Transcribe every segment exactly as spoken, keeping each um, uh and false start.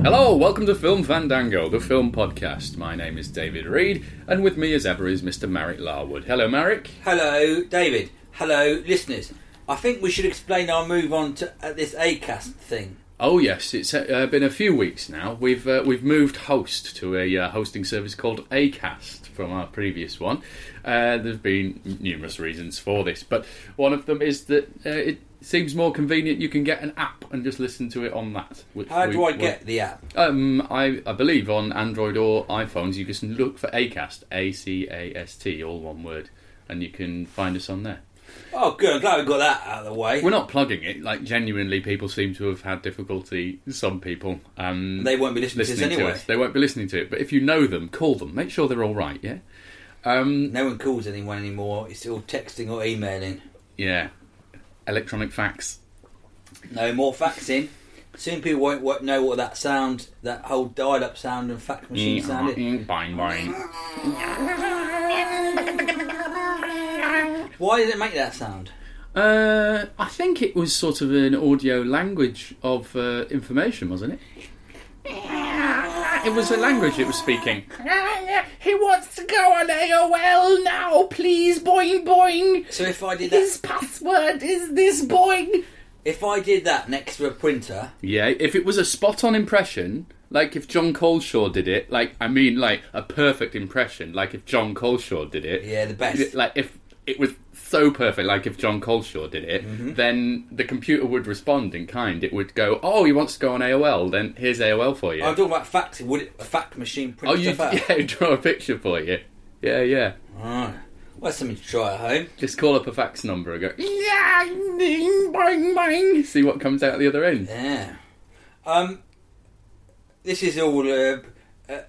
Hello, welcome to Film Fandango, the film podcast. My name is David Reed, and with me as ever is Mister Marek Larwood. Hello, Marek. Hello, David. Hello, listeners. I think we should explain our move on to uh, this Acast thing. Oh yes, it's uh, been a few weeks now. We've uh, we've moved host to a uh, hosting service called Acast from our previous one. Uh, there's been numerous reasons for this, but one of them is that uh, it seems more convenient. You can get an app and just listen to it on that. How do we, I get well, the app? Um, I, I believe on Android or iPhones you just look for Acast, A C A S T, all one word, and you can find us on there. Oh, good. I'm glad we got that out of the way. We're not plugging it. Like, genuinely, people seem to have had difficulty, some people. Um, they won't be listening, listening to this anyway. To it. They won't be listening to it. But if you know them, call them. Make sure they're all right, yeah? Um, no one calls anyone anymore. It's all texting or emailing. Yeah. Electronic fax. No more faxing. Soon people won't know what that sound, that whole dial-up sound and fax machine sounded. Bang, bang. Why did it make that sound? Uh, I think it was sort of an audio language of uh, information, wasn't it? It was a language it was speaking. He wants to go on A O L now, please, boing, boing. So if I did that... His password is this, boing. If I did that next to a printer... Yeah, if it was a spot-on impression, like if John Coleshaw did it, like, I mean, like, a perfect impression, like if John Coleshaw did it... Yeah, the best. Like, if it was so perfect, like if John Coleshaw did it, mm-hmm. then the computer would respond in kind. It would go, oh, he wants to go on A O L, then here's A O L for you. I'm talking about fax. Would it, a fax machine print oh, stuff out? Yeah, it would draw a picture for you. Yeah, yeah. Right. Well, that's something to try at home. Just call up a fax number and go, yeah, ding, bang, bang. See what comes out the other end. Yeah. Um. This is all... Uh, uh,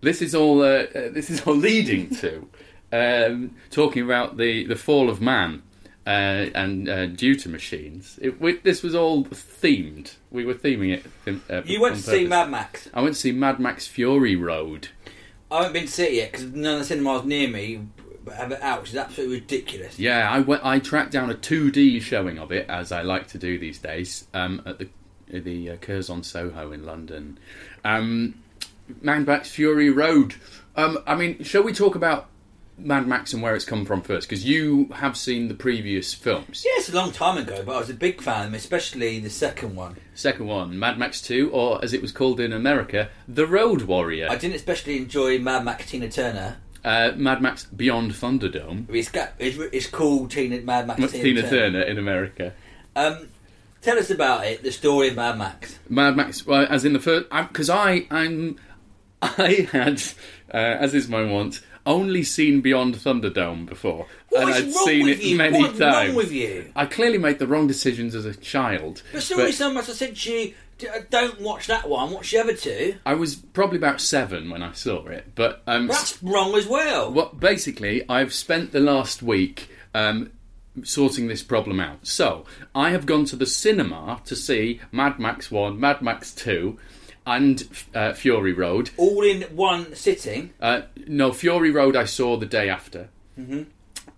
this is all. Uh, uh, this is all leading to... Um, talking about the, the fall of man uh, and uh, due to machines. It, we, this was all themed. We were theming it. Thim, uh, you went to purpose. See Mad Max. I went to see Mad Max Fury Road. I haven't been to see it yet because none of the cinemas near me have it out, which is absolutely ridiculous. Yeah, I went. I tracked down a two D showing of it, as I like to do these days, um, at the the uh, Curzon Soho in London. Um, Mad Max Fury Road. Um, I mean, shall we talk about Mad Max and where it's come from first, because you have seen the previous films. Yes, yeah, a long time ago, but I was a big fan of them, especially the second one. Second one, Mad Max two, or as it was called in America, The Road Warrior. I didn't especially enjoy Mad Max Tina Turner. Uh, Mad Max Beyond Thunderdome. It's, it's, it's called Tina, Mad Max Tina, Tina Turner. Turner in America. Um, tell us about it, the story of Mad Max. Mad Max, well, as in the first... Because I, I'm, I had, uh, as is my wont... only seen Beyond Thunderdome before. What and I'd seen it you? many What's times. What's wrong with you? I clearly made the wrong decisions as a child. But surely so much I said to you, don't watch that one, watch the other two. I was probably about seven when I saw it, but... Um, That's wrong as well. Well, basically, I've spent the last week um, sorting this problem out. So, I have gone to the cinema to see Mad Max one, Mad Max two... and uh, Fury Road. All in one sitting? Uh, no, Fury Road I saw the day after. Mm-hmm.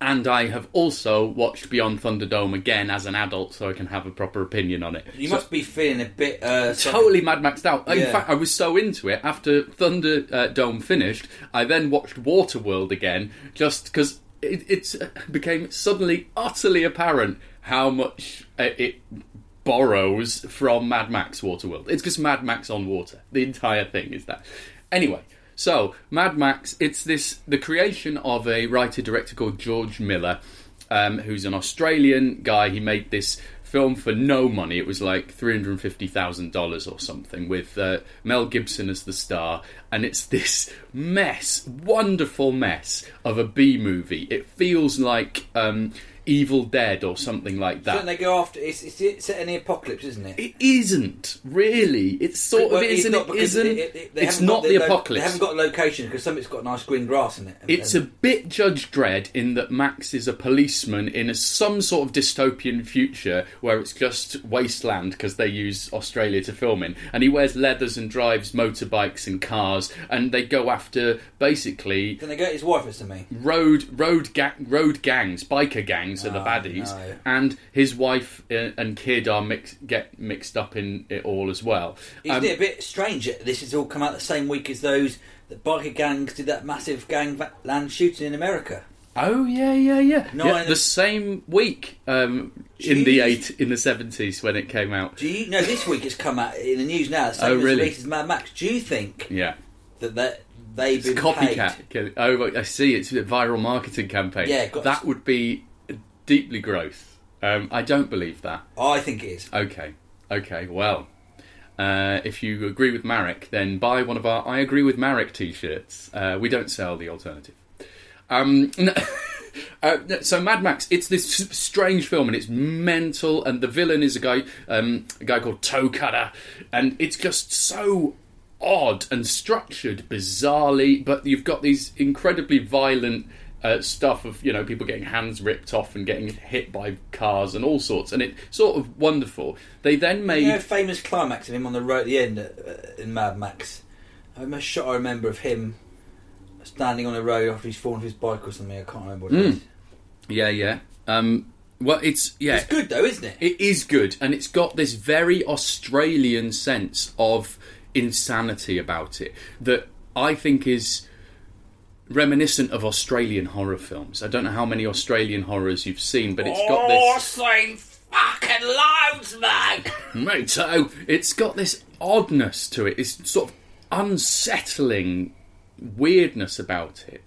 And I have also watched Beyond Thunderdome again as an adult so I can have a proper opinion on it. You so, must be feeling a bit... Uh, totally Mad Maxed out. Yeah. In fact, I was so into it, after Thunderdome finished, I then watched Waterworld again just because it, it became suddenly utterly apparent how much uh, it borrows from Mad Max Waterworld. It's just Mad Max on water. The entire thing is that. Anyway, so Mad Max, it's this the creation of a writer-director called George Miller, um, who's an Australian guy. He made this film for no money. It was like three hundred fifty thousand dollars or something, with uh, Mel Gibson as the star, and it's this mess, wonderful mess of a B movie. It feels like um, Evil Dead or something like that. Don't they go after? It's, it's, it's set in the apocalypse, isn't it? It isn't really. It's sort well, of it isn't. It isn't. It, it, it, it's not the lo- apocalypse. They haven't got a location because something's got nice green grass in it. It's then. a bit Judge Dredd in that Max is a policeman in a, some sort of dystopian future where it's just wasteland because they use Australia to film in, and he wears leathers and drives motorbikes and cars, and they go after basically. Can they go? His wife is to me. Road road ga- road gangs, biker gangs. Are the baddies, oh, no. and his wife and kid are mix, get mixed up in it all as well. Isn't um, it a bit strange that this has all come out the same week as those the biker gangs did that massive gangland shooting in America? Oh yeah, yeah, yeah. No, yeah the th- same week um, in the eight in the seventies when it came out. Do you no? This week it's come out in the news now. The same oh really? As Mad Max. Do you think? Yeah. That that. They've it's been copycat. Paid? Oh, I see. It's a viral marketing campaign. Yeah, got that to... would be. Deeply gross. Um, I don't believe that. I think it is. Okay. Okay, well. Uh, if you agree with Marek, then buy one of our I Agree With Marek t-shirts. Uh, we don't sell the alternative. Um, no, uh, so Mad Max, it's this strange film and it's mental and the villain is a guy, um, a guy called Toe Cutter, and it's just so odd and structured bizarrely, but you've got these incredibly violent... Uh, stuff of, you know, people getting hands ripped off and getting hit by cars and all sorts, and it's sort of wonderful. They then made... You know a famous climax of him on the road at the end uh, in Mad Max? I'm a shot I remember of him standing on a road after he's fallen off his bike or something, I can't remember what it mm. is. Yeah, yeah. Um, well, it's... yeah. It's good though, isn't it? It is good, and it's got this very Australian sense of insanity about it that I think is... reminiscent of Australian horror films. I don't know how many Australian horrors you've seen, but it's got this... Oh, same fucking loads, man! Mate, so it's got this oddness to it. It's sort of unsettling weirdness about it.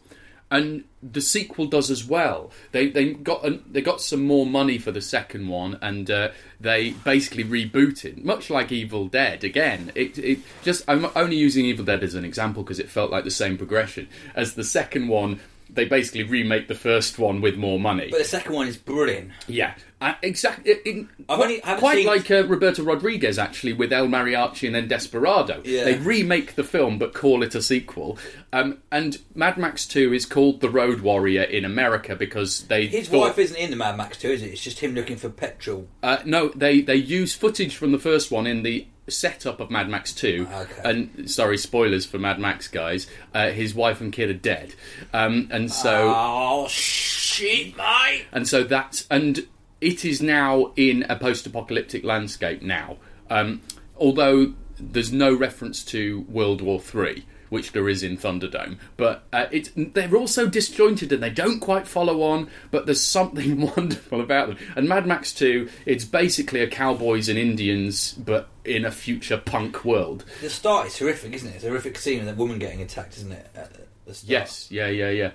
And the sequel does as well. They they got they got some more money for the second one, and uh, they basically rebooted, much like Evil Dead. Again, it it just I'm only using Evil Dead as an example because it felt like the same progression as the second one. They basically remake the first one with more money, but the second one is brilliant. Yeah, uh, exactly. It, it, I've only quite seen... like uh, Roberto Rodriguez actually with El Mariachi and then Desperado. Yeah. They remake the film but call it a sequel. Um, and Mad Max two is called The Road Warrior in America because they his thought... wife isn't in the Mad Max two, is it? It's just him looking for petrol. Uh, no, they they use footage from the first one in the setup of Mad Max two. Okay. And sorry, spoilers for Mad Max, guys. Uh, his wife and kid are dead, um, and so oh shit, mate. And so that's and it is now in a post-apocalyptic landscape now. Um, although there's no reference to World War Three. Which there is in Thunderdome, but uh, it's they're all so disjointed and they don't quite follow on. But there's something wonderful about them. And Mad Max two, it's basically a cowboys and Indians, but in a future punk world. The start is horrific, isn't it? It's a horrific scene of that woman getting attacked, isn't it? At the start. Yes, yeah, yeah, yeah.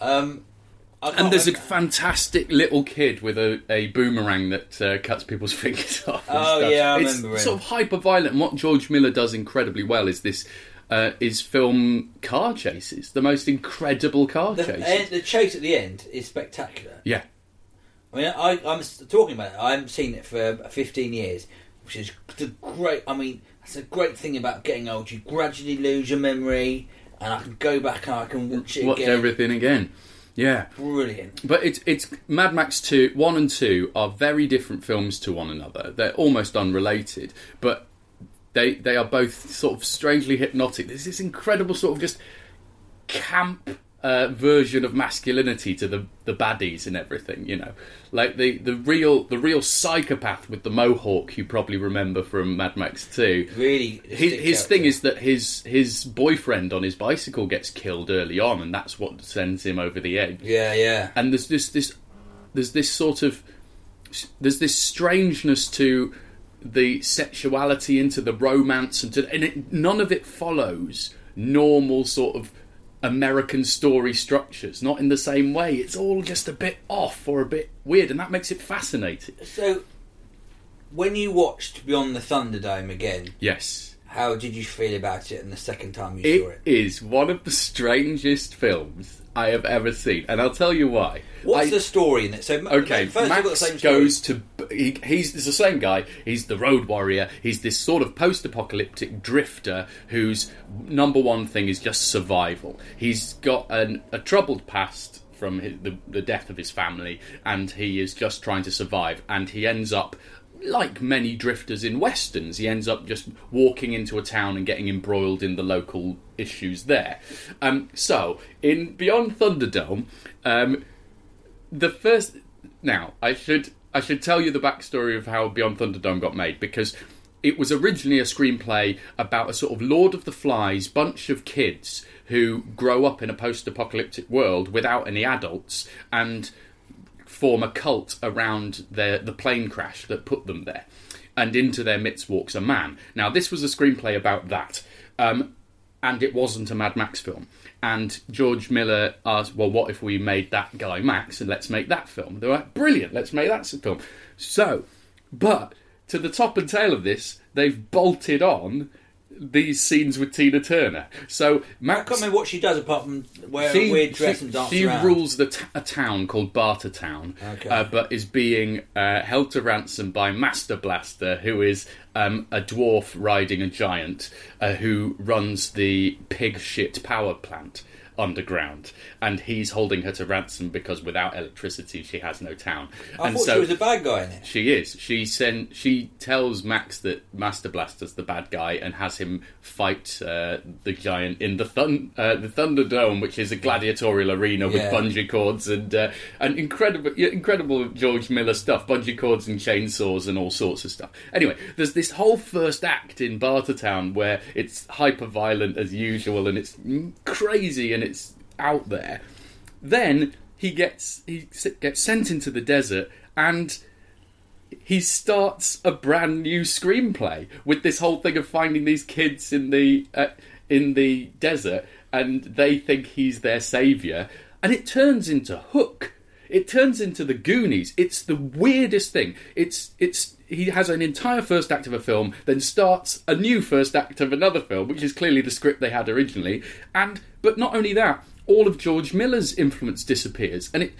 Um, and there's remember. a fantastic little kid with a, a boomerang that uh, cuts people's fingers off. And oh stuff. yeah, I it's remember. It's sort of hyper violent. And what George Miller does incredibly well is this. Uh, is film car chases, the most incredible car the, chases. Uh, the chase at the end is spectacular. Yeah, I mean, I, I'm talking about it. I haven't seen it for fifteen years, which is the great. I mean, that's a great thing about getting old. You gradually lose your memory, and I can go back and I can watch it. Watch again. everything again. Yeah, brilliant. But it's it's Mad Max two, one and two are very different films to one another. They're almost unrelated, but. They they are both sort of strangely hypnotic. There's this incredible sort of just camp uh, version of masculinity to the the baddies and everything, you know, like the the real the real psychopath with the mohawk you probably remember from Mad Max two. Really, his, his thing is that his his boyfriend on his bicycle gets killed early on, and that's what sends him over the edge. Yeah, yeah. And there's this this there's this sort of there's this strangeness to the sexuality into the romance, and to, and it, none of it follows normal sort of American story structures, not in the same way. It's all just a bit off or a bit weird, and that makes it fascinating. So, when you watched Beyond the Thunderdome again, yes, how did you feel about it? And the second time you it saw it, it is one of the strangest films I have ever seen, and I'll tell you why. What's I, the story in it? So, okay, first Max the same goes to. He, he's it's the same guy. He's the Road Warrior. He's this sort of post-apocalyptic drifter whose number one thing is just survival. He's got an, a troubled past from his, the, the death of his family, and he is just trying to survive. And he ends up, like many drifters in westerns, he ends up just walking into a town and getting embroiled in the local issues there. Um, so, in Beyond Thunderdome, um, the first... Now, I should... I should tell you the backstory of how Beyond Thunderdome got made, because it was originally a screenplay about a sort of Lord of the Flies bunch of kids who grow up in a post-apocalyptic world without any adults and form a cult around their, the plane crash that put them there. And into their midst walks a man. Now, this was a screenplay about that, um, and it wasn't a Mad Max film. And George Miller asked, well, what if we made that guy Max and let's make that film? They were like, brilliant, let's make that film. So, but to the top and tail of this, they've bolted on these scenes with Tina Turner. So Max... I can't remember what she does apart from wearing she, a weird dress she, and dance She around. rules the t- a town called Bartertown, okay. uh, but is being uh, held to ransom by Master Blaster, who is um, a dwarf riding a giant uh, who runs the pig shit power plant underground, and he's holding her to ransom because without electricity she has no town. I and thought so she was a bad guy in it. She is. She send, She tells Max that Master Blaster's the bad guy and has him fight uh, the giant in the thun- uh, the Thunderdome, which is a gladiatorial arena with yeah. bungee cords and uh, and incredible incredible George Miller stuff, bungee cords and chainsaws and all sorts of stuff. Anyway, there's this whole first act in Bartertown where it's hyper-violent as usual and it's crazy and it's out there. Then he gets he gets sent into the desert and he starts a brand new screenplay with this whole thing of finding these kids in the uh, in the desert, and they think he's their saviour, and it turns into Hook. It turns into the Goonies. It's the weirdest thing. It's it's he has an entire first act of a film, then starts a new first act of another film, which is clearly the script they had originally. And but not only that, all of George Miller's influence disappears, and it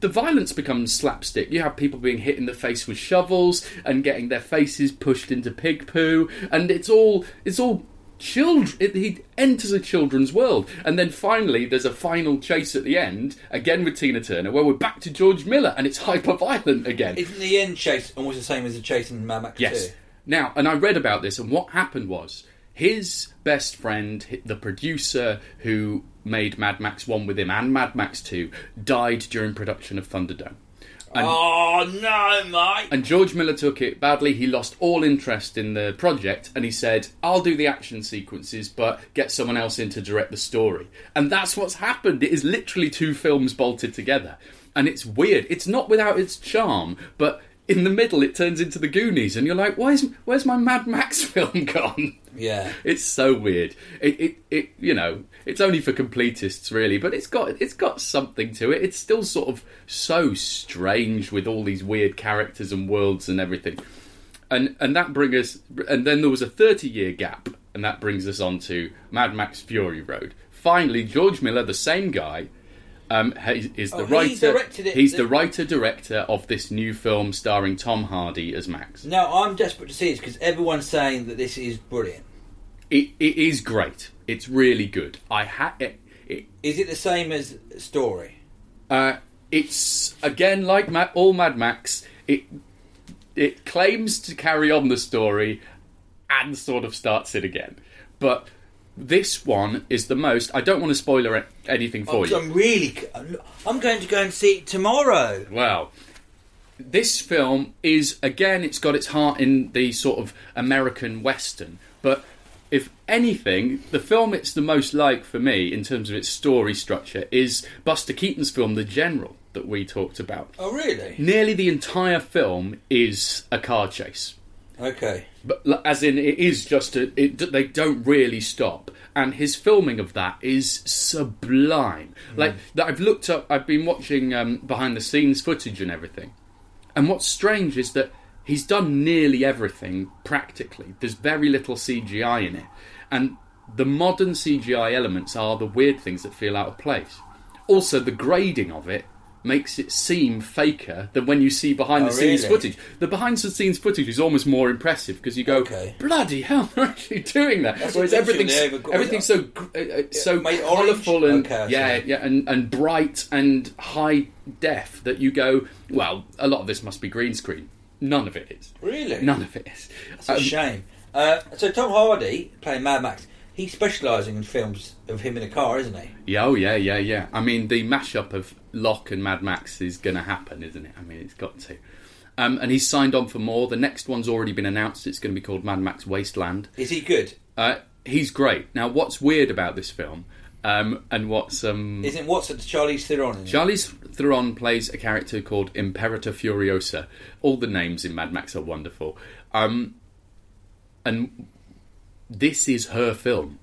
the violence becomes slapstick. You have people being hit in the face with shovels and getting their faces pushed into pig poo, and it's all it's all. Children, it, he enters a children's world, and then finally there's a final chase at the end, again with Tina Turner, where we're back to George Miller, and it's hyper-violent again. Isn't the end chase almost the same as the chase in Mad Max two? Yes. Now, and I read about this, and what happened was his best friend, the producer who made Mad Max one with him and Mad Max two, died during production of Thunderdome. And, oh, no, mate! And George Miller took it badly. He lost all interest in the project, and he said, I'll do the action sequences, but get someone else in to direct the story. And that's what's happened. It is literally two films bolted together. And it's weird. It's not without its charm, but in the middle it turns into the Goonies, and you're like, where's, where's my Mad Max film gone? Yeah. It's so weird. It, it, it, you know, it's only for completists, really, but it's got it's got something to it. It's still sort of so strange with all these weird characters and worlds and everything. And and that brings us... And then there was a thirty-year gap, and that brings us on to Mad Max Fury Road. Finally, George Miller, the same guy... Um, is the oh, writer? He directed it, he's the, the writer-director of this new film starring Tom Hardy as Max. Now, I'm desperate to see this because everyone's saying that this is brilliant. It it is great. It's really good. I ha- it, it, Is it the same as story? Uh, it's again like Ma- all Mad Max. It it claims to carry on the story and sort of starts it again, but This one is the most. I don't want to spoil anything for oh, you. I'm really... I'm going to go and see it tomorrow. Well, this film is, again, it's got its heart in the sort of American Western. But if anything, the film it's the most like for me, in terms of its story structure, is Buster Keaton's film, The General, that we talked about. Oh, really? Nearly the entire film is a car chase. Okay. But as in, it is just a... It, they don't really stop. And his filming of that is sublime. Mm. Like, that I've looked up... I've been watching um, behind-the-scenes footage and everything. And what's strange is that he's done nearly everything, practically. There's very little C G I in it. And the modern C G I elements are the weird things that feel out of place. Also, the grading of it makes it seem faker than when you see behind-the-scenes oh, really? footage. The behind-the-scenes footage is almost more impressive because you go, okay. bloody hell, they're actually doing that. That's Whereas everything's, everything's so uh, yeah, so colourful and, okay, yeah, yeah, and, and bright and high def that you go, well, a lot of this must be green screen. None of it is. Really? None of it is. That's um, a shame. Uh, so Tom Hardy, playing Mad Max, he's specialising in films of him in a car, isn't he? Yeah, oh, yeah, yeah, yeah. I mean, the mashup of Locke and Mad Max is going to happen, isn't it? I mean, it's got to. Um, and he's signed on for more. The next one's already been announced. It's going to be called Mad Max Wasteland. Is he good? Uh, he's great. Now, what's weird about this film, um, and what's... Um, isn't what's it, Charlize Theron? Charlize Theron plays a character called Imperator Furiosa. All the names in Mad Max are wonderful. Um, and... This is her film.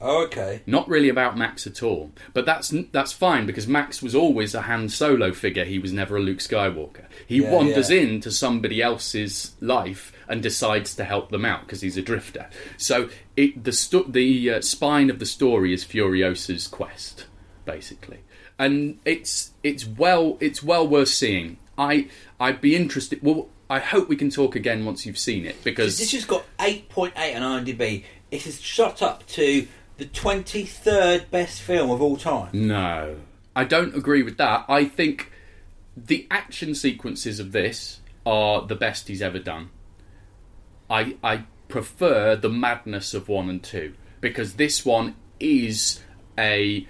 Oh, okay. Not really about Max at all. But that's that's fine, because Max was always a Han Solo figure. He was never a Luke Skywalker. He yeah, wanders yeah. into somebody else's life and decides to help them out, because he's a drifter. So it, the, sto- the uh, spine of the story is Furiosa's quest, basically. And it's it's well it's well worth seeing. I, I'd be interested... Well, I hope we can talk again once you've seen it, because... This has got eight point eight on IMDb. It has shot up to the twenty-third best film of all time. No. I don't agree with that. I think the action sequences of this are the best he's ever done. I I prefer the madness of one and two, because this one is a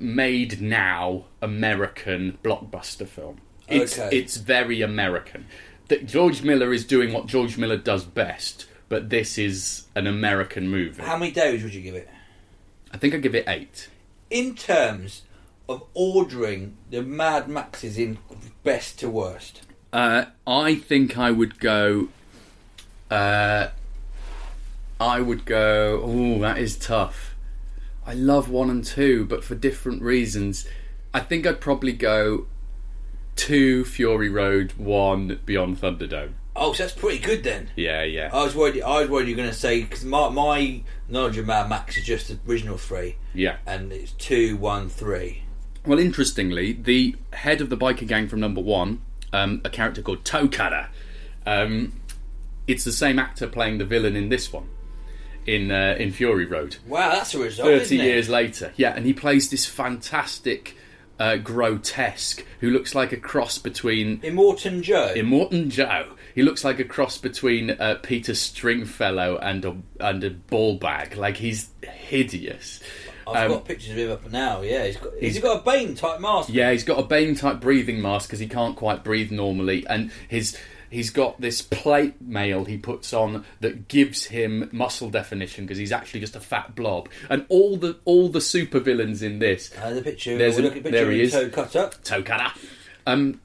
made-now American blockbuster film. It's, okay. it's very American. That George Miller is doing what George Miller does best, but this is an American movie. How many days would you give it? I think I'd give it eight. In terms of ordering the Mad Maxes in best to worst? Uh, I think I would go... Uh, I would go... Oh, that is tough. I love one and two, but for different reasons. I think I'd probably go... Two Fury Road, one Beyond Thunderdome. Oh, so that's pretty good then. Yeah, yeah. I was worried. I was worried you were going to say, because my my knowledge of Mad Max is just the original three. Yeah, and it's two, one, three. Well, interestingly, the head of the biker gang from number one, um, a character called Toe Cutter, um, it's the same actor playing the villain in this one, in uh, in Fury Road. Wow, that's a result. Thirty years later, yeah, and he plays this fantastic. Uh, grotesque, who looks like a cross between Immortan Joe. Immortan Joe. He looks like a cross between uh, Peter Stringfellow and a and a ball bag. Like, he's hideous. I've um, got pictures of him up now. Yeah, he's got he's, he's got a Bane type mask. Yeah, he's got a Bane type breathing mask because he can't quite breathe normally, and his. He's got this plate mail he puts on that gives him muscle definition because he's actually just a fat blob. And all the all the supervillains in this... Uh, the picture, there's a, look at the picture there he is. Toe Cutter. Toe Cutter. Um,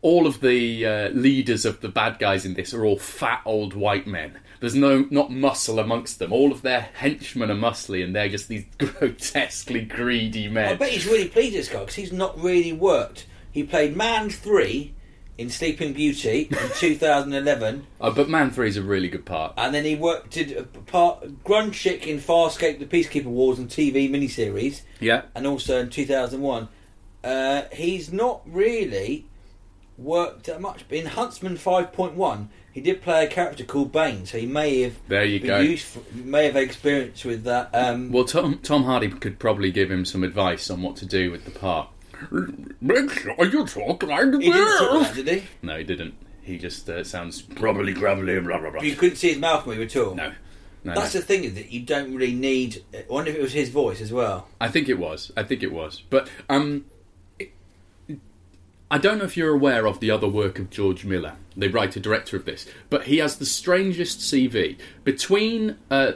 all of the uh, leaders of the bad guys in this are all fat old white men. There's no not muscle amongst them. All of their henchmen are muscly and they're just these grotesquely greedy men. I bet he's really pleased this guy because he's not really worked. He played Man three... in Sleeping Beauty in two thousand eleven. Oh, but Man three is a really good part. And then he worked did a part Grunchick in Farscape, the Peacekeeper Wars, and T V miniseries. Yeah. And also in two thousand one. Uh, he's not really worked that much. In Huntsman five point one, he did play a character called Bane, so he may have there you go. Used, may have experience with that. Um, well, Tom Tom Hardy could probably give him some advice on what to do with the part. Make sure you talk like this. He didn't talk like that, did he? No, he didn't. He just uh, sounds grumbly, grumbly, blah, blah, blah. You couldn't see his mouth move at all? No. No, That's no. the thing, that you don't really need... I wonder if it was his voice as well. I think it was. I think it was. But um, it, I don't know if you're aware of the other work of George Miller, the writer-director of this, but he has the strangest C V. Between uh,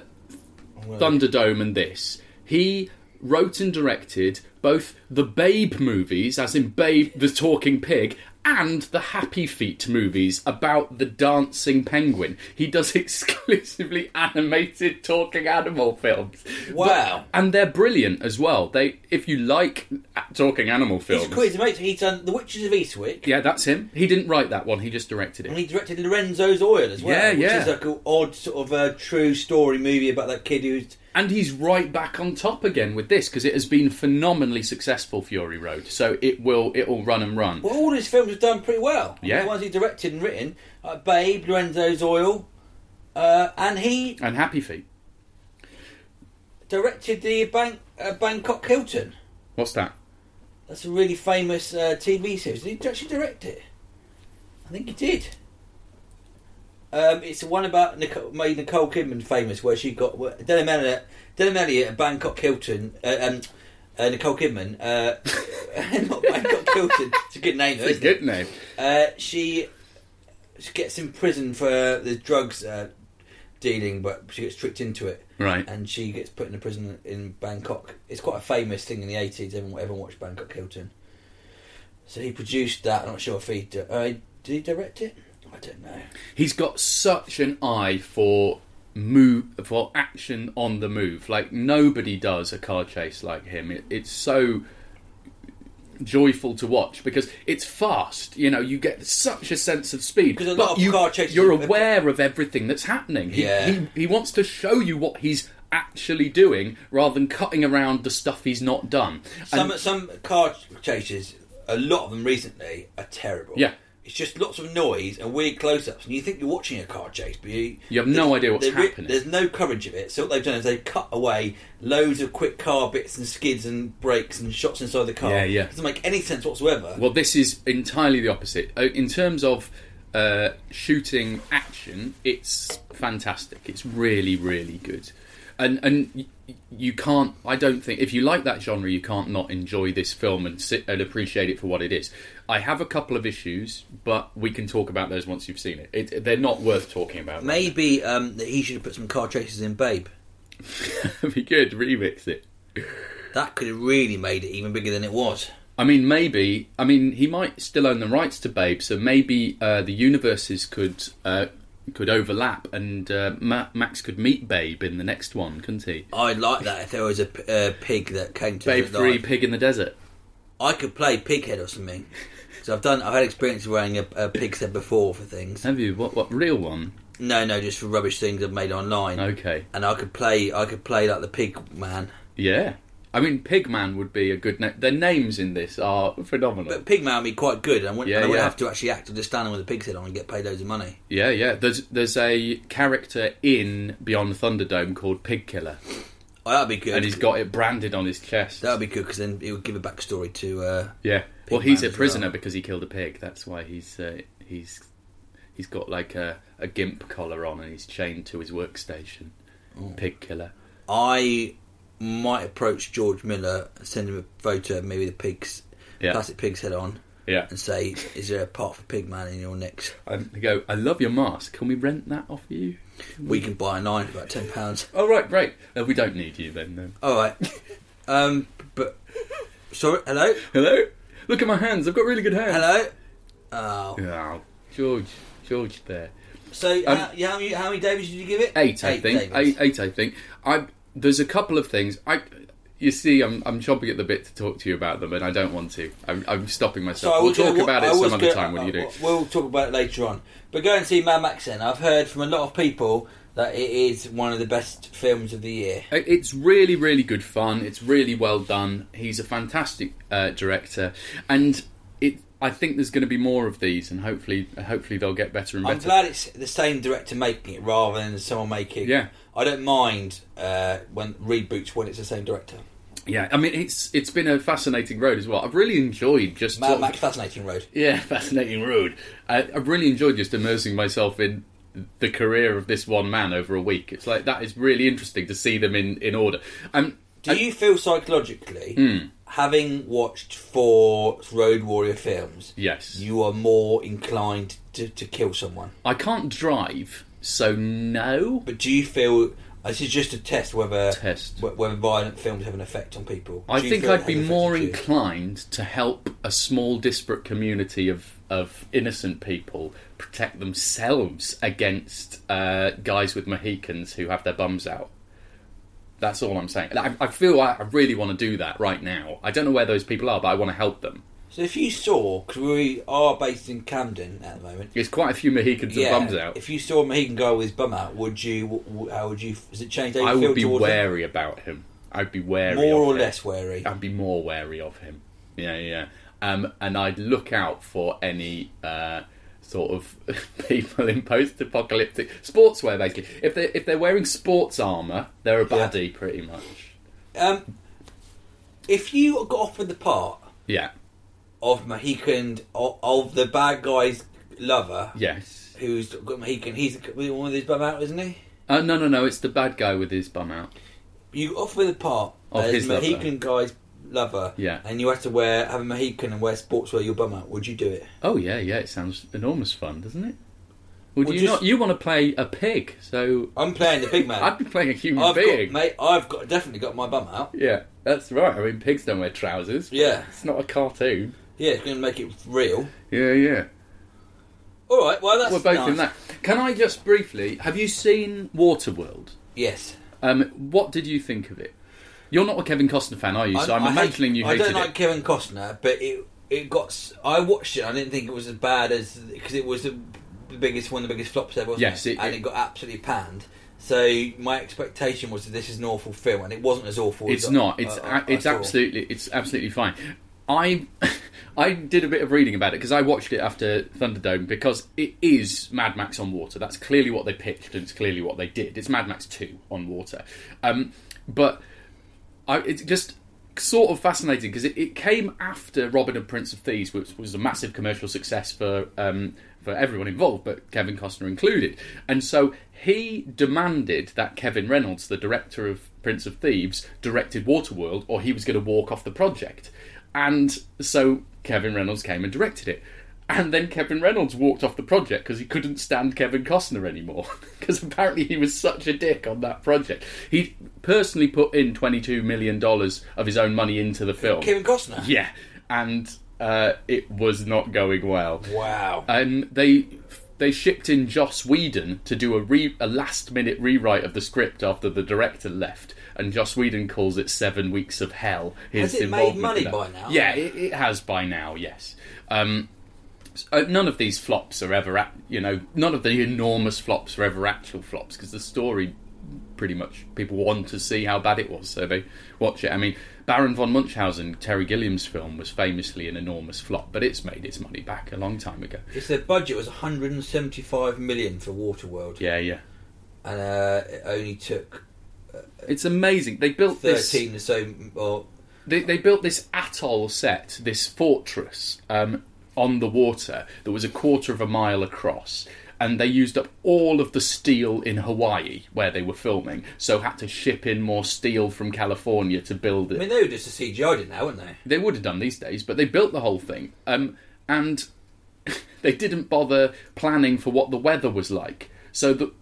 well, Thunderdome and this, he wrote and directed both the Babe movies, as in Babe, the talking pig, and the Happy Feet movies about the dancing penguin. He does exclusively animated talking animal films. Wow. But, and they're brilliant as well. They, if you like talking animal films... He's quite amazing. He's done The Witches of Eastwick. Yeah, that's him. He didn't write that one, he just directed it. And he directed Lorenzo's Oil as well. Yeah, which yeah. Which is like an odd sort of uh, true story movie about that kid who's... And he's right back on top again with this, because it has been phenomenally successful, Fury Road. So it will it will run and run. Well, all his films have done pretty well. Yeah. The ones he directed and written, uh, Babe, Lorenzo's Oil, uh, and he... And Happy Feet. Directed the Bank, uh, Bangkok Hilton. What's that? That's a really famous uh, T V series. Did he actually direct it? I think he did. Um, it's the one about Nicole, made Nicole Kidman famous, where she got where Denham Elliot, Denham Elliot at Bangkok Hilton, uh, um, uh, Nicole Kidman, uh, not Bangkok Hilton. It's a good name, though, isn't it? It's a good name. Uh, she, she gets in prison for uh, the drugs uh, dealing, but she gets tricked into it. Right. And she gets put in a prison in Bangkok. It's quite a famous thing in the eighties. Everyone, everyone watched Bangkok Hilton. So he produced that. I'm not sure if he uh, did he direct it. I don't know. He's got such an eye for move for action on the move. Like, nobody does a car chase like him. It, it's so joyful to watch because it's fast. You know, you get such a sense of speed. Because a lot of you, car chases, you're aware of everything that's happening. He, yeah. he he wants to show you what he's actually doing rather than cutting around the stuff he's not done. Some and, some car chases, a lot of them recently, are terrible. Yeah. It's just lots of noise and weird close-ups, and you think you're watching a car chase, but you, you have no idea what's happening. There's no coverage of it, so what they've done is they've cut away loads of quick car bits and skids and brakes and shots inside the car. Yeah, yeah. It doesn't make any sense whatsoever. Well, this is entirely the opposite. In terms of uh, shooting action, it's fantastic. It's really, really good. And and you can't, I don't think, if you like that genre, you can't not enjoy this film and sit and appreciate it for what it is. I have a couple of issues, but we can talk about those once you've seen it. it they're not worth talking about. Maybe right um, he should have put some car chases in Babe. That'd be good, remix it. That could have really made it even bigger than it was. I mean, maybe, I mean, he might still own the rights to Babe, so maybe uh, the universes could... Uh, could overlap and uh, Ma- Max could meet Babe in the next one, couldn't he? I'd like that if there was a p- uh, pig that came to Babe three, life. Pig in the Desert. I could play Pighead or something. So I've done. I've had experience wearing a, a pig's head before for things. Have you? What? What real one? No, no, just for rubbish things I've made online. Okay. And I could play. I could play like the Pig Man. Yeah. I mean, Pigman would be a good name. Their names in this are phenomenal. But Pigman would be quite good. I wouldn't, yeah, I wouldn't yeah. have to actually act or just stand with a pig's head on and get paid loads of money. Yeah, yeah. There's there's a character in Beyond Thunderdome called Pig Killer. Oh, that'd be good. And he's got it branded on his chest. That'd be good, because then it would give a backstory to... Uh, yeah. Pig well, he's Man a prisoner well. because he killed a pig. That's why he's uh, he's he's got like a, a gimp collar on and he's chained to his workstation. Ooh. Pig Killer. I... might approach George Miller, send him a photo of maybe the pig's yeah. plastic pig's head on, yeah. and say, "Is there a part for Pigman in your next?" And they go, "I love your mask. Can we rent that off you? We can buy a nine for about ten pounds." Oh right, great. Uh, we don't need you then. then. All right. Um, but sorry. Hello. Hello. Look at my hands. I've got really good hands. Hello. Oh, oh George, George, there. So um, how, how many how many Davies did you give it? Eight, I eight think. Eight, eight, I think. I. There's a couple of things. I, you see, I'm I'm chomping at the bit to talk to you about them, and I don't want to. I'm, I'm stopping myself. So we'll talk do, about I it some other go, time. What do you do? We'll talk about it later on. But go and see Mad Max then. I've heard from a lot of people that it is one of the best films of the year. It's really, really good fun. It's really well done. He's a fantastic uh, director, and it. I think there's going to be more of these, and hopefully, hopefully they'll get better and better. I'm glad it's the same director making it rather than someone making. Yeah. I don't mind uh, when reboots when it's the same director. Yeah, I mean it's it's been a fascinating road as well. I've really enjoyed just Mad Max, fascinating road. Yeah, fascinating road. I, I've really enjoyed just immersing myself in the career of this one man over a week. It's like, that is really interesting to see them in, in order. Um, Do I, you feel psychologically, mm. having watched four Road Warrior films, yes, you are more inclined to, to kill someone? I can't drive, so no. But do you feel... This is just a test whether test. whether violent films have an effect on people. Do I think I'd be more inclined to help a small, disparate community of, of innocent people protect themselves against uh, guys with Mohicans who have their bums out. That's all I'm saying. I, I feel I really want to do that right now. I don't know where those people are, but I want to help them. So if you saw, because we are based in Camden at the moment, there's quite a few Mohicans with yeah, bums out. If you saw a Mohican guy with his bum out, would you? How would you? Does it change how you I feel towards him? I would be wary him? about him. I'd be wary. More of or him. less wary. I'd be more wary of him. Yeah, yeah. Um, and I'd look out for any uh, sort of people in post-apocalyptic sportswear. Basically, if they if they're wearing sports armour, they're a baddie, yeah. pretty much. Um, if you got offered the part, yeah. of Mohican, of, of the bad guy's lover. Yes. Who's got Mohican. He's the one with his bum out, isn't he? Uh, no, no, no. It's the bad guy with his bum out. You offer the part of as his Mohican lover. guy's lover. Yeah. And you have to wear, have a Mohican and wear sportswear your bum out. Would you do it? Oh, yeah, yeah. It sounds enormous fun, doesn't it? Would well, you just, not? You want to play a pig, so... I'm playing the pig man. I'd be playing a human I've being. Got, mate, I've got definitely got my bum out. Yeah, that's right. I mean, pigs don't wear trousers. Yeah. It's not a cartoon. Yeah, it's going to make it real. Yeah, yeah. All right, well, that's We're both nice. in that. Can I just briefly... Have you seen Waterworld? Yes. Um, what did you think of it? You're not a Kevin Costner fan, are you? I, so I'm I imagining hate, you hated it. I don't like it. Kevin Costner, but it it got... I watched it, I didn't think it was as bad as... Because it was the biggest one of the biggest flops ever, wasn't yes, it? it? And it got absolutely panned. So my expectation was that this is an awful film, and it wasn't as awful it's as... It's not. I, it's I, I, it's I absolutely It's absolutely fine. I... I did a bit of reading about it because I watched it after Thunderdome because it is Mad Max on water. That's clearly what they pitched and it's clearly what they did. It's Mad Max two on water. Um, but I, it's just sort of fascinating because it, it came after Robin Hood Prince of Thieves, which was a massive commercial success for um, for everyone involved, but Kevin Costner included. And so he demanded that Kevin Reynolds, the director of Prince of Thieves, directed Waterworld or he was going to walk off the project. And so... Kevin Reynolds came and directed it. And then Kevin Reynolds walked off the project because he couldn't stand Kevin Costner anymore because apparently he was such a dick on that project. He personally put in twenty-two million dollars of his own money into the film. Kevin Costner? Yeah. And uh, it was not going well. Wow. And um, they they shipped in Joss Whedon to do a, re- a last-minute rewrite of the script after the director left. And Joss Whedon calls it Seven Weeks of Hell. His has it made money by now? Yeah, it, it has by now, yes. Um, so none of these flops are ever, at, you know, none of the enormous flops are ever actual flops, because the story, pretty much, people want to see how bad it was, so they watch it. I mean, Baron von Munchausen, Terry Gilliam's film, was famously an enormous flop, but it's made its money back a long time ago. It's their budget was one hundred seventy-five million dollars for Waterworld. Yeah, yeah. And uh, it only took... It's amazing. They built this thirteen or so. Or, they, they built this atoll set, this fortress um, on the water that was a quarter of a mile across, and they used up all of the steel in Hawaii where they were filming. So had to ship in more steel from California to build it. I mean, they would just have C G I'd it now, wouldn't they? They would have done these days, but they built the whole thing, um, and they didn't bother planning for what the weather was like. So the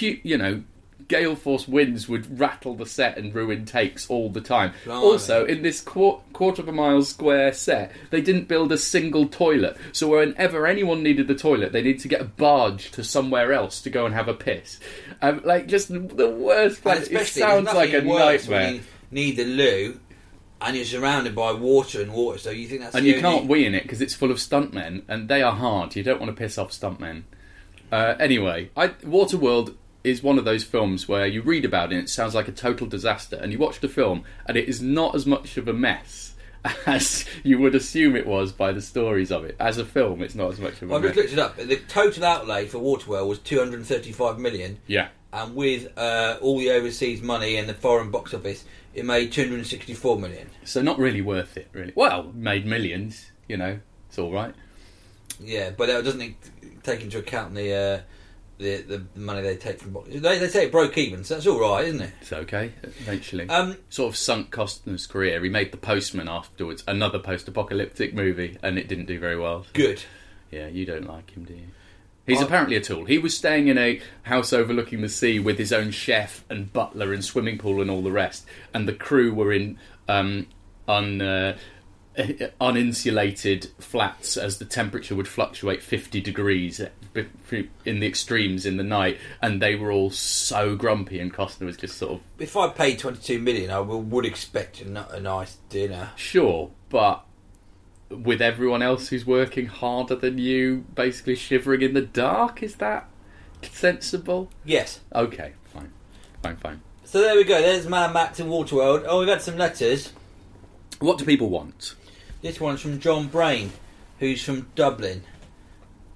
you know. Gale force winds would rattle the set and ruin takes all the time. Blimey. Also, in this qu- quarter of a mile square set, they didn't build a single toilet. So whenever anyone needed the toilet, they needed to get a barge to somewhere else to go and have a piss. Um, like, just the worst place. It sounds like a nightmare. When you need the loo, and you're surrounded by water and water, so you think that's... And you can't wee in it, because it's full of stuntmen, and they are hard. You don't want to piss off stuntmen. Uh, anyway, I, Waterworld... is one of those films where you read about it and it sounds like a total disaster, and you watch the film and it is not as much of a mess as you would assume it was by the stories of it. As a film, it's not as much of a well, mess. I've just looked it up. The total outlay for Waterworld was two hundred thirty-five million dollars. Yeah. And with uh, all the overseas money and the foreign box office, it made two hundred sixty-four million dollars. So not really worth it, really. Well, made millions, you know. It's all right. Yeah, but that doesn't take into account the... Uh, the the money they take from boxing. They, they say it broke even, so that's all right, isn't it? It's okay, eventually. Um, sort of sunk Costner's career. He made The Postman afterwards, another post-apocalyptic movie, and it didn't do very well. So. Good. Yeah, you don't like him, do you? He's I, apparently a tool. He was staying in a house overlooking the sea with his own chef and butler and swimming pool and all the rest, and the crew were in um, un, uh, uninsulated flats as the temperature would fluctuate fifty degrees in the extremes in the night, and they were all so grumpy, and Costner was just sort of... If I paid twenty-two million, I would expect a, a nice dinner. Sure, but... with everyone else who's working harder than you, basically shivering in the dark, is that sensible? Yes. Okay, fine. Fine, fine. So there we go, there's Mad Max and Waterworld. Oh, we've had some letters. What do people want? This one's from John Brain, who's from Dublin,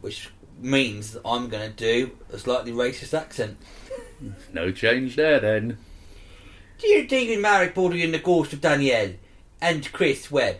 which means that I'm going to do a slightly racist accent. No change there, then. Dear David, Marek, Baldwin, and the Ghost of Danielle, and Chris Webb,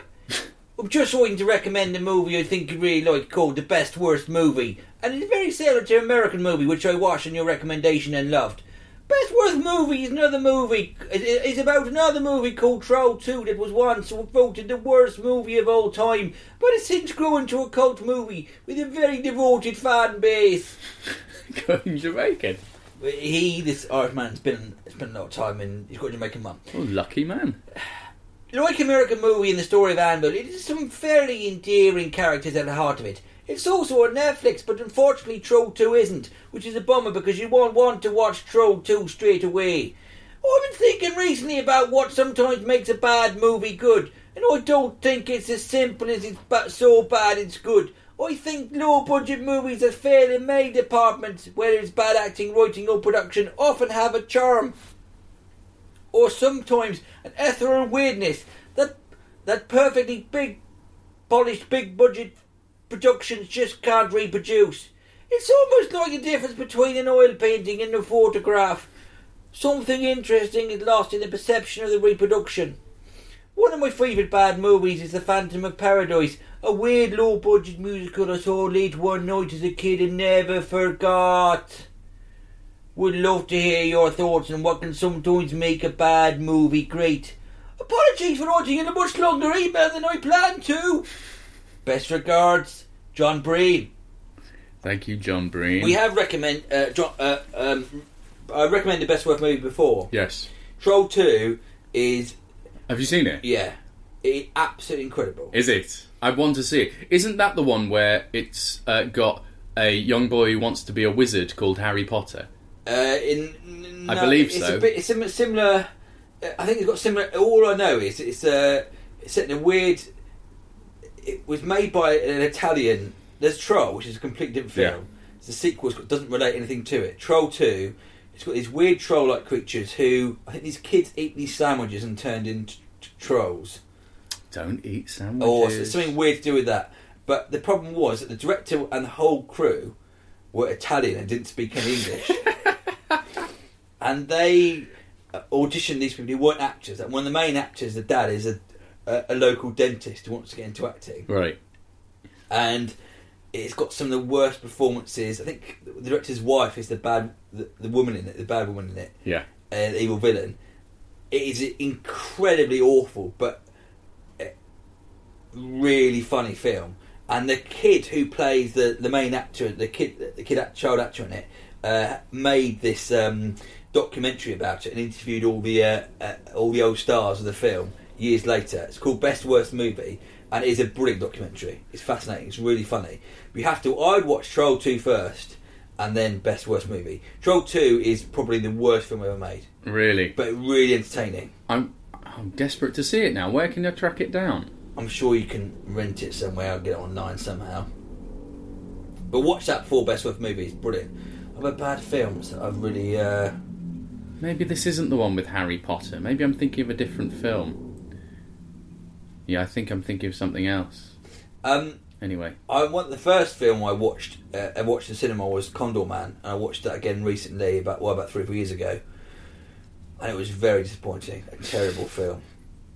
I'm just wanting to recommend a movie I think you really like called The Best Worst Movie, and it's very similar to an American movie which I watched on your recommendation and loved. Best Worst Movie is another movie, it's about another movie called Troll two that was once voted the worst movie of all time, but it's since grown into a cult movie with a very devoted fan base. Going Jamaican. He, this Irish man, has been, spent a lot of time in, he's got a Jamaican mum. Oh, lucky man. Like American movie and the story of Anvil, it is some fairly endearing characters at the heart of it. It's also on Netflix, but unfortunately Troll two isn't, which is a bummer because you won't want to watch Troll two straight away. Oh, I've been thinking recently about what sometimes makes a bad movie good, and I don't think it's as simple as it's ba- so bad it's good. I think low-budget movies that fail in many departments, whether it's bad acting, writing or production, often have a charm. Or sometimes an ethereal weirdness that that perfectly big, polished, big-budget productions just can't reproduce. It's almost like the difference between an oil painting and a photograph. Something interesting is lost in the perception of the reproduction. One of my favourite bad movies is The Phantom of Paradise, a weird low-budget musical I saw late one night as a kid and never forgot. Would love to hear your thoughts on what can sometimes make a bad movie great. Apologies for writing in a much longer email than I planned to. Best regards, John Breen. Thank you, John Breen. We have recommend. Uh, John, uh, um, I recommended the Best Worth movie before. Yes. Troll Two is. Have you seen it? Yeah, it's absolutely incredible. Is it? I want to see it. Isn't that the one where it's uh, got a young boy who wants to be a wizard called Harry Potter? Uh, in, no, I believe it's so. A bit, it's a similar. I think it's got similar. All I know is it's a it's set in a weird. It was made by an Italian. There's Troll, which is a completely different film. Yeah. It's a sequel. It doesn't relate anything to it. Troll two. It's got these weird troll-like creatures who I think these kids eat these sandwiches and turned into t- trolls. Don't eat sandwiches. Or so something weird to do with that. But the problem was that the director and the whole crew were Italian and didn't speak any English. And they auditioned these people who weren't actors. And one of the main actors, the dad, is a, a, a local dentist who wants to get into acting. Right. And it's got some of the worst performances. I think the director's wife is the bad, the, the woman in it, the bad woman in it. Yeah. Uh, the evil villain. It is incredibly awful, but really funny film. And the kid who plays the, the main actor, the kid, the kid child actor in it, uh, made this um, documentary about it and interviewed all the uh, uh, all the old stars of the film years later. It's called Best Worst Movie, and it is a brilliant documentary. It's fascinating. It's really funny. We have to. I'd watch Troll two first, and then Best Worst Movie. Troll two is probably the worst film ever made. Really, but really entertaining. I'm I'm desperate to see it now. Where can I track it down? I'm sure you can rent it somewhere or get it online somehow. But watch that for Best Worth Movie, it's brilliant. I've had bad films that I've really... Uh... Maybe this isn't the one with Harry Potter. Maybe I'm thinking of a different film. Yeah, I think I'm thinking of something else. Um, anyway. I want The first film I watched uh, I watched in the cinema was Condor Man, and I watched that again recently, about well, about three or four years ago. And it was very disappointing. A terrible film.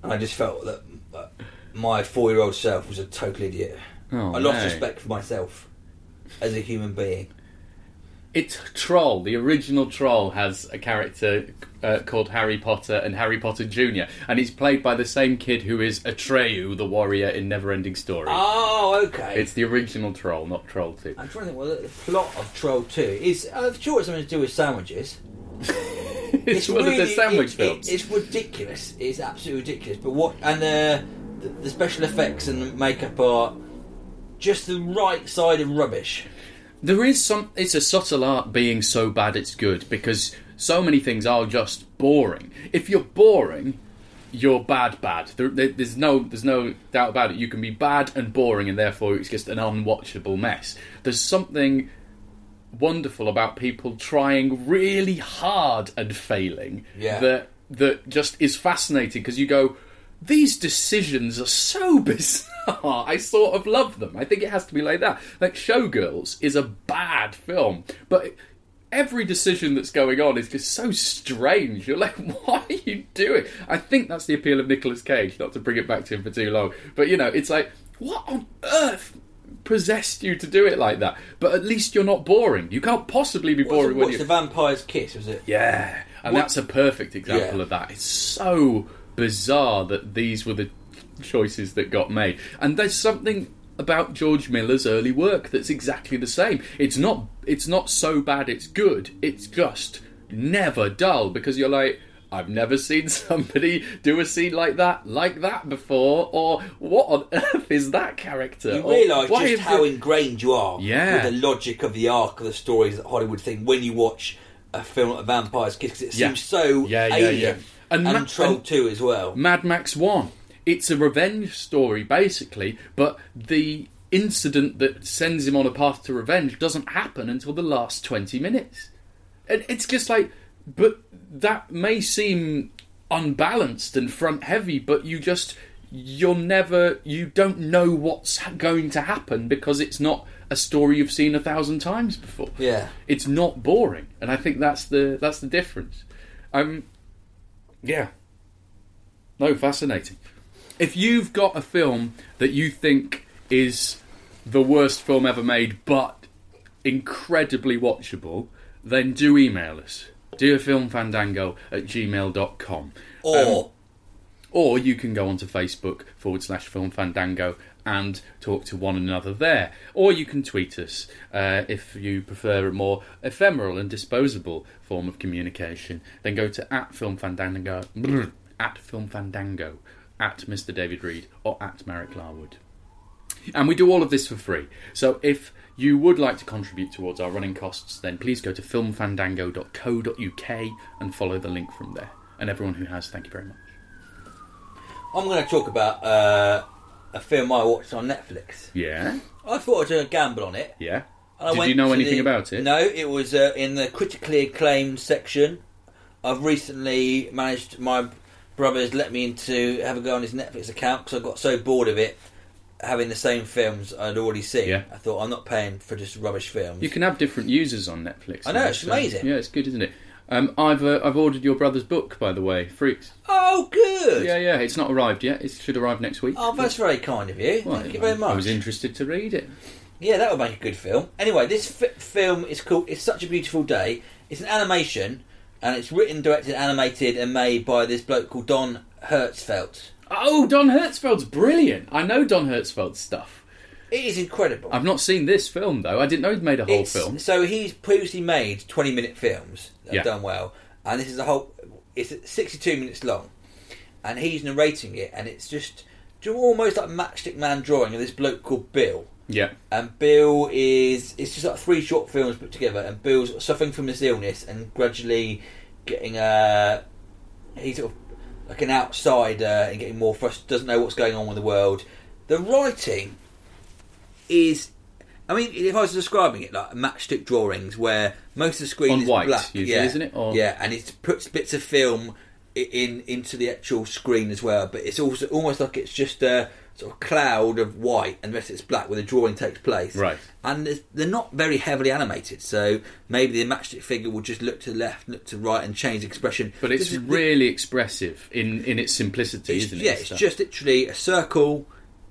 And I just felt that... Uh, my four-year-old self was a total idiot. Oh, I lost no. respect for myself as a human being. It's Troll. The original Troll has a character uh, called Harry Potter and Harry Potter Junior And he's played by the same kid who is Atreyu, the warrior in Neverending Story. Oh, okay. It's the original Troll, not Troll two. I'm trying to think, well, the plot of Troll two is... I'm sure it's something to do with sandwiches. It's, it's one really, of the sandwich it, films. It, it's ridiculous. It's absolutely ridiculous. But what... And uh, the, the special effects and the makeup are just the right side of rubbish. There is some... It's a subtle art being so bad it's good, because so many things are just boring. If you're boring, you're bad, bad. There, there, there's no there's no doubt about it. You can be bad and boring, and therefore it's just an unwatchable mess. There's something wonderful about people trying really hard and failing yeah. that that just is fascinating, because you go... These decisions are so bizarre. I sort of love them. I think it has to be like that. Like, Showgirls is a bad film, but every decision that's going on is just so strange. You're like, what are you doing? I think that's the appeal of Nicolas Cage, not to bring it back to him for too long. But, you know, it's like, what on earth possessed you to do it like that? But at least you're not boring. You can't possibly be boring when you're... What's the Vampire's Kiss, was it? Yeah. And what? That's a perfect example yeah. of that. It's so... bizarre that these were the choices that got made. And there's something about George Miller's early work that's exactly the same. It's not it's not so bad it's good. It's just never dull, because you're like, I've never seen somebody do a scene like that like that before, or what on earth is that character? You realise just how it... ingrained you are yeah. with the logic of the arc of the stories, the Hollywood thing, when you watch a film like Vampire's Kiss, because it yeah. seems so yeah, alien. Yeah, yeah. And, and Ma- Troll and two as well. Mad Max one. It's a revenge story, basically, but the incident that sends him on a path to revenge doesn't happen until the last twenty minutes. And it's just like... But that may seem unbalanced and front-heavy, but you just... You're never... You don't know what's going to happen, because it's not a story you've seen a thousand times before. Yeah. It's not boring. And I think that's the that's the difference. Um... Yeah. No, fascinating. If you've got a film that you think is the worst film ever made, but incredibly watchable, then do email us. dear film fandango at gmail dot com. Or... Um, or you can go onto Facebook forward slash Film Fandango and talk to one another there. Or you can tweet us uh, if you prefer a more ephemeral and disposable form of communication. Then go to at Film Fandango, brr, at Film Fandango, at Mister David Reed, or at Marek Larwood. And we do all of this for free. So if you would like to contribute towards our running costs, then please go to film fandango dot co dot uk and follow the link from there. And everyone who has, thank you very much. I'm going to talk about... Uh... a film I watched on Netflix. Yeah. I thought I'd do a gamble on it. Yeah. And I Did went you know anything the, about it? No, it was uh, in the critically acclaimed section. I've recently managed... My brother's let me into have a go on his Netflix account, because I got so bored of it, having the same films I'd already seen. Yeah. I thought, I'm not paying for just rubbish films. You can have different users on Netflix. I know, it's so amazing. Yeah, it's good, isn't it? Um, I've uh, I've ordered your brother's book, by the way, Freaks. Oh, good. Yeah, yeah. It's not arrived yet. It should arrive next week. Oh, that's very kind of you. Well, Thank you very much. I was interested to read it. Yeah, that would make a good film. Anyway, this f- film is called It's Such a Beautiful Day. It's an animation, and it's written, directed, animated, and made by this bloke called Don Hertzfeldt. Oh, Don Hertzfeldt's brilliant. I know Don Hertzfeldt's stuff. It is incredible. I've not seen this film, though. I didn't know he'd made a whole it's, film. So he's previously made twenty-minute films that yeah. have done well. And this is a whole... It's sixty-two minutes long. And he's narrating it. And it's just almost like a Matchstick Man drawing of this bloke called Bill. Yeah. And Bill is... It's just like three short films put together. And Bill's suffering from this illness and gradually getting a... He's sort of like an outsider and getting more frustrated. Doesn't know what's going on with the world. The writing... is, I mean, if I was describing it like matchstick drawings, where most of the screen on is white, black, usually, yeah, isn't it? Or... Yeah, and it puts bits of film in into the actual screen as well, but it's also almost like it's just a sort of cloud of white, and the rest it's black where the drawing takes place. Right. And they're not very heavily animated, so maybe the matchstick figure will just look to the left, look to the right, and change expression. But it's this really the, expressive in, in its simplicity, it's, isn't it? Yeah, it's so. Just literally a circle.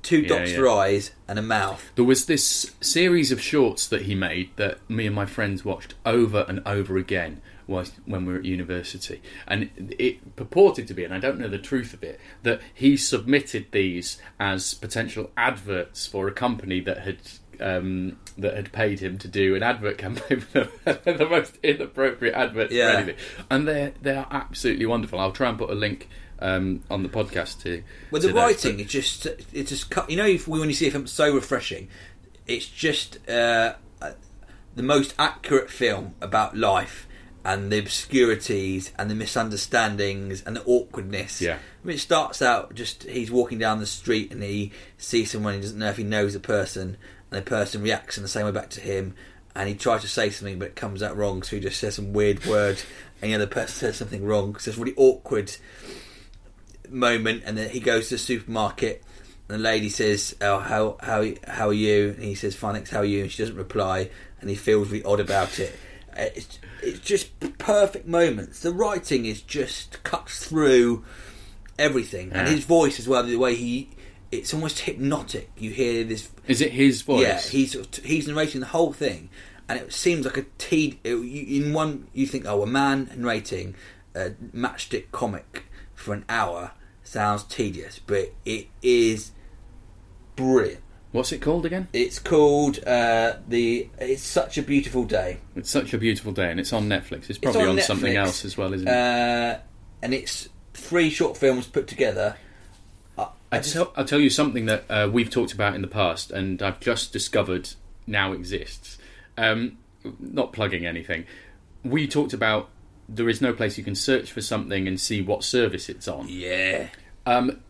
two yeah, dots yeah. for eyes and a mouth. There was this series of shorts that he made that me and my friends watched over and over again whilst, when we were at university. And it purported to be, and I don't know the truth of it, that he submitted these as potential adverts for a company that had... Um, that had paid him to do an advert campaign for them. The most inappropriate adverts yeah. for anything. And they're, they're absolutely wonderful. I'll try and put a link um, on the podcast to... Well, the to writing, it just... It just cut, you know, if, when you see a film so refreshing, it's just uh, the most accurate film about life and the obscurities and the misunderstandings and the awkwardness. Yeah. I mean, it starts out just... He's walking down the street and he sees someone, he doesn't know if he knows the person... And the person reacts in the same way back to him, and he tries to say something, but it comes out wrong, so he just says some weird word, and the other person says something wrong, because it's a really awkward moment. And then he goes to the supermarket, and the lady says, "Oh, how how how are you?" And he says, "Fine, thanks. How are you?" And she doesn't reply, and he feels really odd about it. It's it's just perfect moments. The writing is just cuts through everything, yeah. and his voice as well. The way he. It's almost hypnotic. You hear this. Is it his voice? Yeah, he's he's narrating the whole thing, and it seems like a t. In one, you think, oh, a man narrating a matchstick comic for an hour sounds tedious, but it is brilliant. What's it called again? It's called uh, the. It's Such a Beautiful Day. It's Such a Beautiful Day, and it's on Netflix. It's probably it's on, on something else as well, isn't it? Uh, and it's three short films put together. I tell, I'll tell you something that uh, we've talked about in the past, and I've just discovered now exists. Um, not plugging anything. We talked about there is no place you can search for something and see what service it's on. Yeah. Um,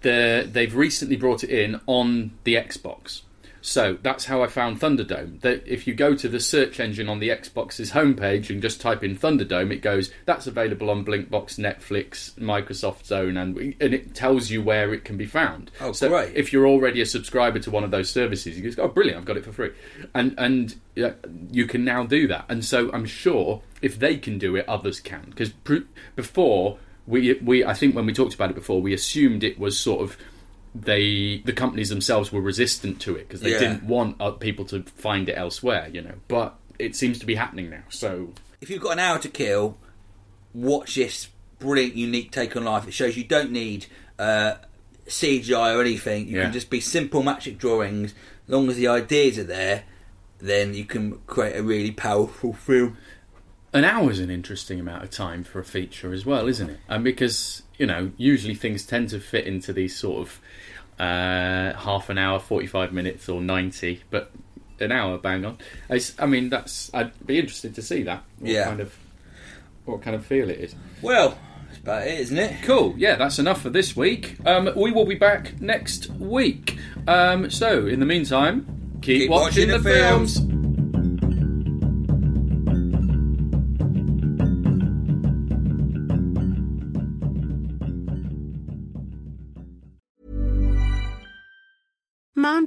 the, they've recently brought it in on the Xbox. So that's how I found Thunderdome. That if you go to the search engine on the Xbox's homepage and just type in Thunderdome, it goes, that's available on Blinkbox, Netflix, Microsoft Zone, and and it tells you where it can be found. Oh, so great. If you're already a subscriber to one of those services, you go, oh, brilliant, I've got it for free. And, and uh, you can now do that. And so I'm sure if they can do it, others can. Because pr- before, we we I think when we talked about it before, we assumed it was sort of... They, the companies themselves were resistant to it because they yeah. didn't want people to find it elsewhere, you know. But it seems to be happening now. So, if you've got an hour to kill, watch this brilliant, unique take on life. It shows you don't need uh, C G I or anything. You yeah. can just be simple magic drawings. As long as the ideas are there, then you can create a really powerful film. An hour's an interesting amount of time for a feature as well, isn't it? And because, you know, usually things tend to fit into these sort of uh, half an hour, forty-five minutes or ninety, but an hour, bang on. It's, I mean, that's. I'd be interested to see that. What yeah. Kind of, what kind of feel it is. Well, that's about it, isn't it? Cool. Yeah, that's enough for this week. Um, we will be back next week. Um, so, in the meantime, keep, keep watching, watching the, the films. films. Mom